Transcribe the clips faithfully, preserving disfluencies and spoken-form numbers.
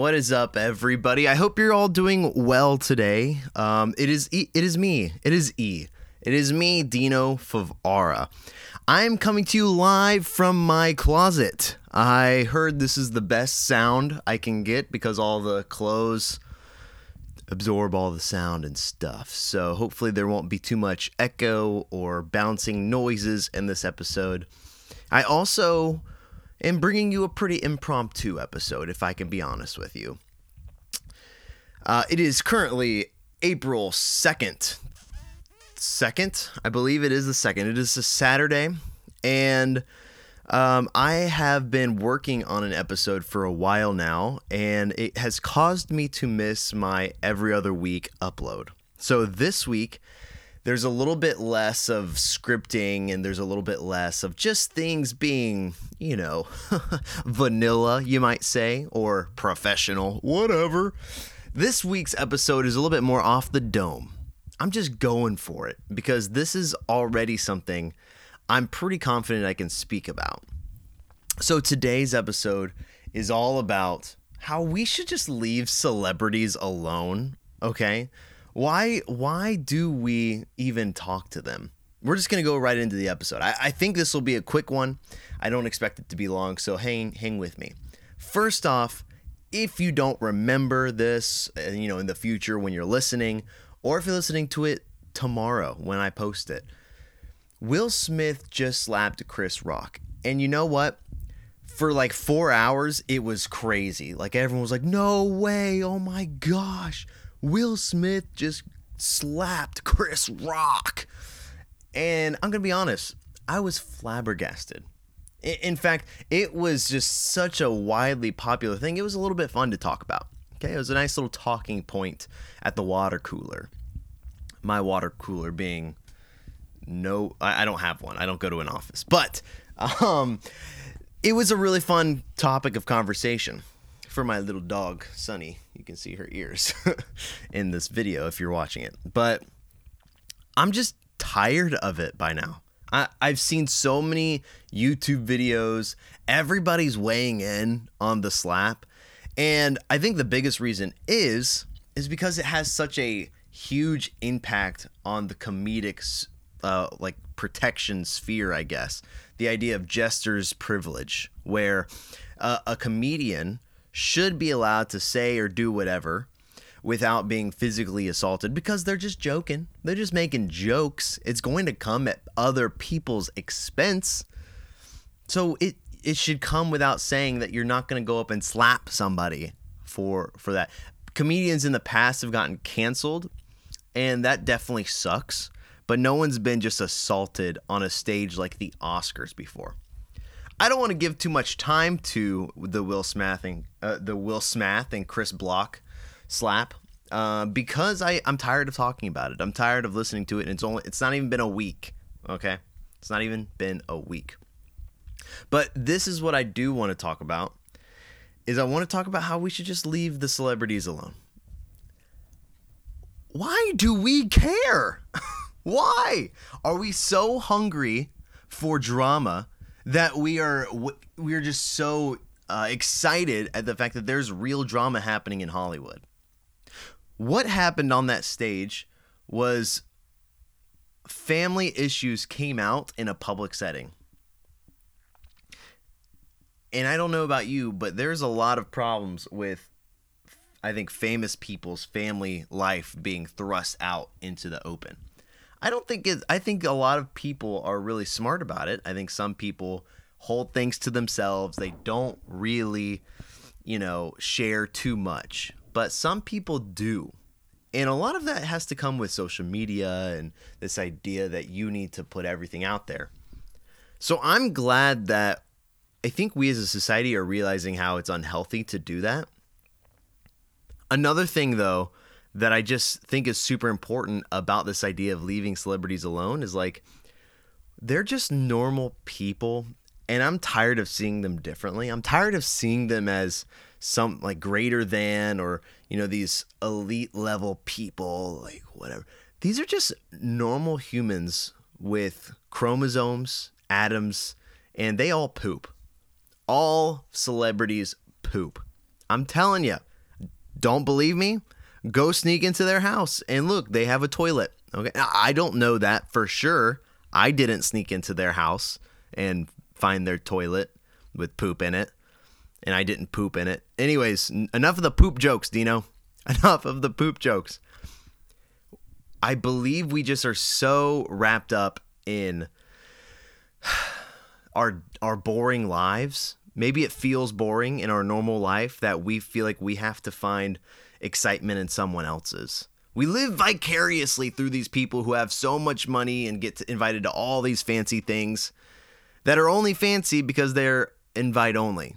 What is up, everybody? I hope you're all doing well today. Um, it is e- it is me. It is E. It is me, Dino Favara. I'm coming to you live from my closet. I heard this is the best sound I can get because all the clothes absorb all the sound and stuff. So hopefully there won't be too much echo or bouncing noises in this episode. I also am bringing you a pretty impromptu episode, if I can be honest with you. Uh, it is currently April second. Second? I believe it is the second. It is a Saturday, and Um, I have been working on an episode for a while now, and it has caused me to miss my every other week upload. So this week, there's a little bit less of scripting, and there's a little bit less of just things being, you know, vanilla, you might say, or professional, whatever. This week's episode is a little bit more off the dome. I'm just going for it, because this is already something I'm pretty confident I can speak about. So today's episode is all about how we should just leave celebrities alone, okay? Why why do we even talk to them? We're just going to go right into the episode. I, I think this will be a quick one. I don't expect it to be long, so hang hang with me. First off, if you don't remember this, you know, in the future when you're listening, or if you're listening to it tomorrow when I post it, Will Smith just slapped Chris Rock. And you know what? For like four hours, it was crazy. Like everyone was like, no way. Oh my gosh. Will Smith just slapped Chris Rock. And I'm going to be honest. I was flabbergasted. In fact, it was just such a widely popular thing. It was a little bit fun to talk about. Okay. It was a nice little talking point at the water cooler. My water cooler being... No, I don't have one. I don't go to an office. But um, it was a really fun topic of conversation for my little dog, Sunny. You can see her ears in this video if you're watching it. But I'm just tired of it by now. I, I've seen so many YouTube videos. Everybody's weighing in on the slap. And I think the biggest reason is, is because it has such a huge impact on the comedic Uh, like protection sphere, I guess. The idea of jester's privilege, where uh, a comedian should be allowed to say or do whatever without being physically assaulted because they're just joking. They're just making jokes. It's going to come at other people's expense. So it it should come without saying that you're not going to go up and slap somebody for for that. Comedians in the past have gotten canceled, and that definitely sucks. But no one's been just assaulted on a stage like the Oscars before. I don't want to give too much time to the Will Smith and, uh, the Will Smith and Chris Rock slap uh, because I, I'm tired of talking about it. I'm tired of listening to it, and it's only it's not even been a week, okay? It's not even been a week. But this is what I do want to talk about, is I want to talk about how we should just leave the celebrities alone. Why do we care? Why are we so hungry for drama that we are we are just so uh, excited at the fact that there's real drama happening in Hollywood? What happened on that stage was family issues came out in a public setting. And I don't know about you, but there's a lot of problems with, I think, famous people's family life being thrust out into the open. I don't think it. I think a lot of people are really smart about it. I think some people hold things to themselves. They don't really, you know, share too much. But some people do. And a lot of that has to come with social media and this idea that you need to put everything out there. So I'm glad that I think we as a society are realizing how it's unhealthy to do that. Another thing, though, that I just think is super important about this idea of leaving celebrities alone is like, they're just normal people, and I'm tired of seeing them differently. I'm tired of seeing them as some like greater than, or, you know, these elite level people, like whatever. These are just normal humans with chromosomes, atoms, and they all poop. All celebrities poop. I'm telling you, Don't believe me? Go sneak into their house and look, they have a toilet. Okay, I don't know that for sure. I didn't sneak into their house and find their toilet with poop in it, and I didn't poop in it. Anyways, enough of the poop jokes, Dino. Enough of the poop jokes. I believe we just are so wrapped up in our our boring lives. Maybe it feels boring in our normal life that we feel like we have to find excitement in someone else's. We live vicariously through these people who have so much money and get invited to all these fancy things that are only fancy because they're invite only.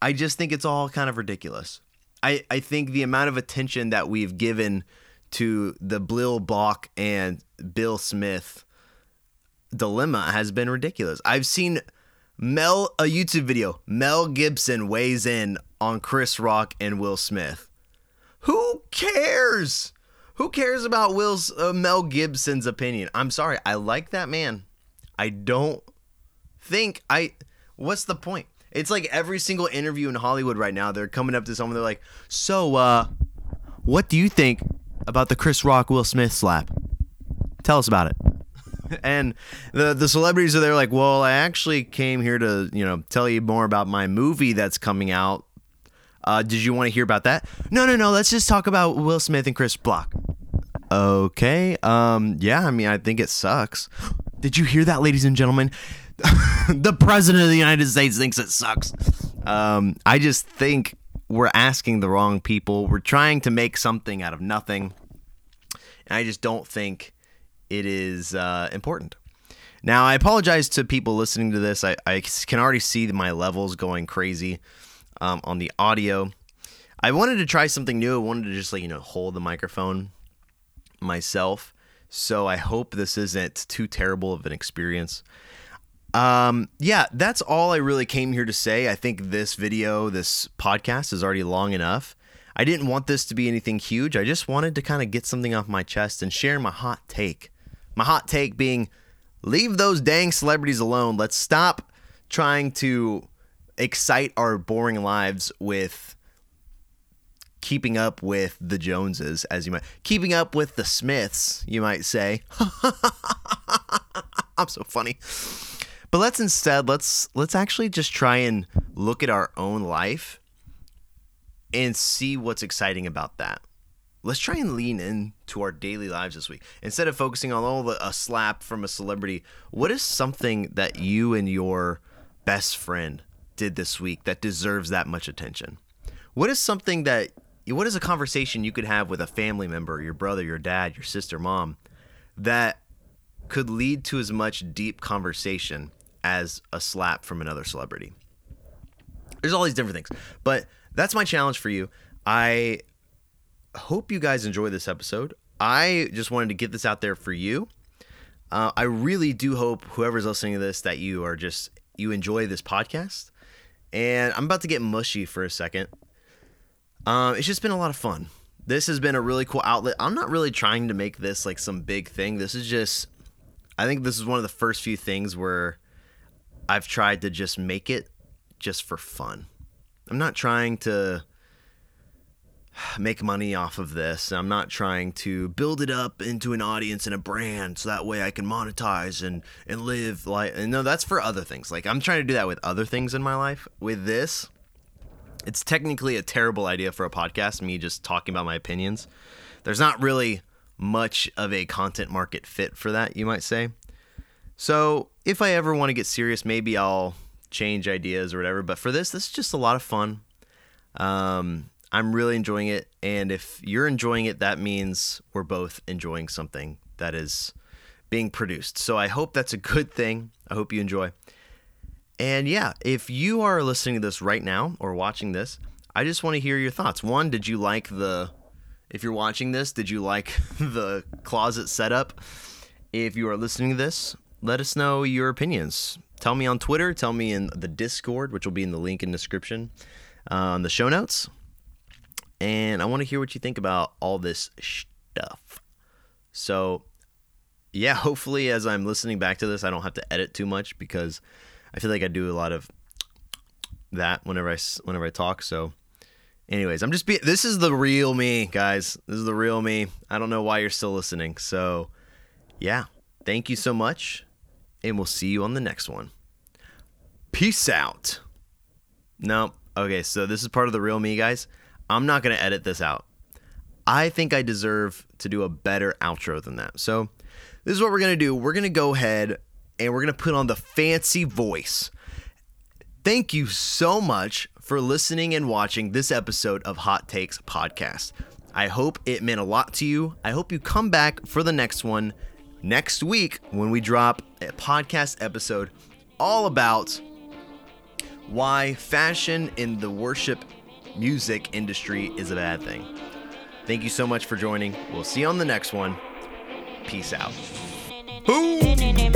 I just think it's all kind of ridiculous. I, I think the amount of attention that we've given to the Blil Bach and Bill Smith dilemma has been ridiculous. I've seen Mel, a YouTube video, Mel Gibson weighs in on Chris Rock and Will Smith. Who cares? Who cares about Will's uh, Mel Gibson's opinion? I'm sorry. I like that man. I don't think I, what's the point? It's like every single interview in Hollywood right now, they're coming up to someone, they're like, so, uh, what do you think about the Chris Rock, Will Smith slap? Tell us about it. And the the celebrities are there like, well, I actually came here to, you know, tell you more about my movie that's coming out. Uh, did you want to hear about that? No, no, no. Let's just talk about Will Smith and Chris Rock. Okay. Um. Yeah, I mean, I think it sucks. Did you hear that, ladies and gentlemen? The president of the United States thinks it sucks. Um. I just think we're asking the wrong people. We're trying to make something out of nothing. And I just don't think it is uh, important. Now, I apologize to people listening to this. I, I can already see my levels going crazy um, on the audio. I wanted to try something new. I wanted to just, like, you know, hold the microphone myself. So I hope this isn't too terrible of an experience. Um, yeah, that's all I really came here to say. I think this video, this podcast is already long enough. I didn't want this to be anything huge. I just wanted to kind of get something off my chest and share my hot take. My hot take being, leave those dang celebrities alone. Let's stop trying to excite our boring lives with keeping up with the Joneses, as you might. Keeping up with the Smiths, you might say. I'm so funny. But let's instead, let's let's actually just try and look at our own life and see what's exciting about that. Let's try and lean into our daily lives this week. Instead of focusing on all the, a slap from a celebrity, what is something that you and your best friend did this week that deserves that much attention? What is something that, what is a conversation you could have with a family member, your brother, your dad, your sister, mom, that could lead to as much deep conversation as a slap from another celebrity? There's all these different things, but that's my challenge for you. I hope you guys enjoy this episode. I just wanted to get this out there for you. Uh, I really do hope whoever's listening to this, that you are just, you enjoy this podcast. And I'm about to get mushy for a second. Um, it's just been a lot of fun. This has been a really cool outlet. I'm not really trying to make this like some big thing. This is just, I think this is one of the first few things where I've tried to just make it just for fun. I'm not trying to make money off of this. I'm not trying to build it up into an audience and a brand so that way I can monetize and, and live like, and no, that's for other things. Like I'm trying to do that with other things in my life. With this, it's technically a terrible idea for a podcast, me just talking about my opinions. There's not really much of a content market fit for that, you might say. So if I ever want to get serious, maybe I'll change ideas or whatever, but for this this is just a lot of fun. um I'm really enjoying it, and if you're enjoying it, that means we're both enjoying something that is being produced. So I hope that's a good thing. I hope you enjoy. And yeah, if you are listening to this right now or watching this, I just want to hear your thoughts. One, did you like the if you're watching this did you like the closet setup? If you are listening to this, let us know your opinions. Tell me on Twitter. Tell me in the Discord, which will be in the link in the description, um, the show notes. And I want to hear what you think about all this stuff. So, yeah, hopefully as I'm listening back to this, I don't have to edit too much because I feel like I do a lot of that whenever I, whenever I talk. So Anyways, I'm just being, this is the real me, guys. This is the real me. I don't know why you're still listening. So, yeah, thank you so much. And we'll see you on the next one. Peace out. No, okay, so this is part of the real me, guys. I'm not going to edit this out. I think I deserve to do a better outro than that. So this is what we're going to do. We're going to go ahead and we're going to put on the fancy voice. Thank you so much for listening and watching this episode of Hot Takes Podcast. I hope it meant a lot to you. I hope you come back for the next one next week when we drop a podcast episode all about why fashion in the worship music industry is a bad thing. Thank you so much for joining. We'll see you on the next one. Peace out. Boom.